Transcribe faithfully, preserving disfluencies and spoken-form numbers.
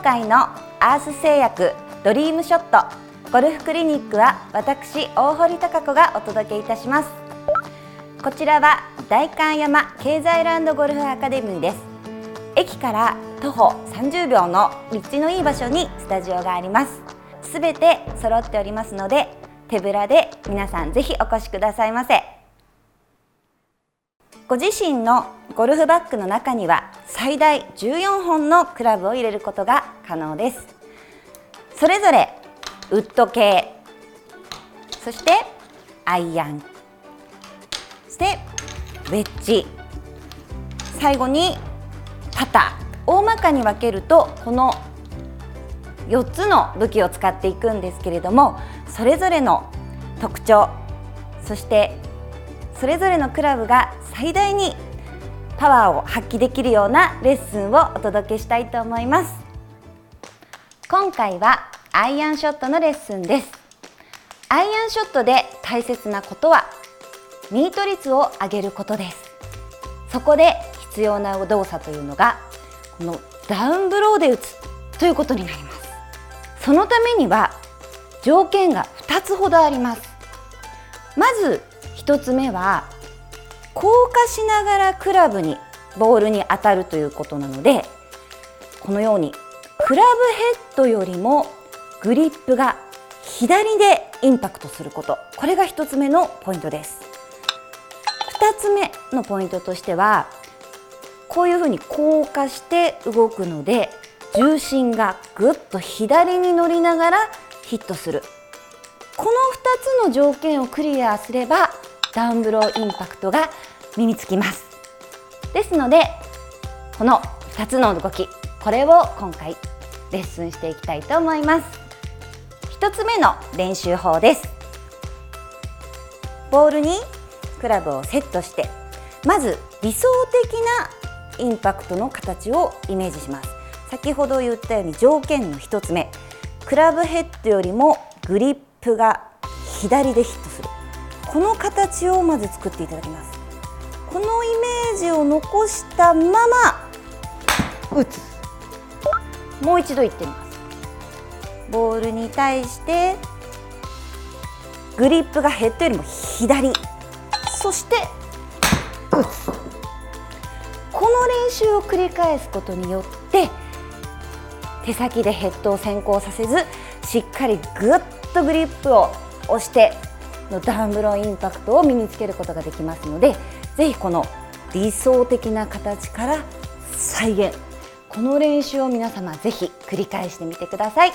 今回のアース製薬ドリームショットゴルフクリニックは私大堀貴子がお届けいたします。こちらは代官山経済ランドゴルフアカデミーです。駅から徒歩さんじゅうびょうの道のいい場所にスタジオがあります。すべて揃っておりますので手ぶらで皆さんぜひお越しくださいませ。ご自身のゴルフバッグの中には最大じゅうよんほんのクラブを入れることが可能です。それぞれウッド系、そしてアイアン、そしてウェッジ、最後にパター、大まかに分けるとこのよっつの武器を使っていくんですけれども、それぞれの特徴、そしてそれぞれのクラブが最大にパワーを発揮できるようなレッスンをお届けしたいと思います。今回はアイアンショットのレッスンです。アイアンショットで大切なことはミート率を上げることです。そこで必要な動作というのがこのダウンブローで打つということになります。そのためには条件がふたつほどあります。まずひとつめは降下しながらクラブにボールに当たるということなので、このようにクラブヘッドよりもグリップが左でインパクトすること、これがひとつめのポイントです。ふたつめのポイントとしてはこういうふうに降下して動くので重心がぐっと左に乗りながらヒットする、このふたつの条件をクリアすればダウンブローインパクトが身につきます。ですのでこのふたつの動き、これを今回レッスンしていきたいと思います。ひとつめの練習法です。ボールにクラブをセットしてまず理想的なインパクトの形をイメージします。先ほど言ったように条件のひとつめ、クラブヘッドよりもグリップが左でヒットする、この形をまず作っていただきます。このイメージを残したまま打つ。もう一度いってみます。ボールに対してグリップがヘッドよりも左、そして打つ。この練習を繰り返すことによって手先でヘッドを先行させずしっかりぐっとグリップを押してのダウンブローインパクトを身につけることができますので、ぜひこの理想的な形から再現、この練習を皆様ぜひ繰り返してみてください。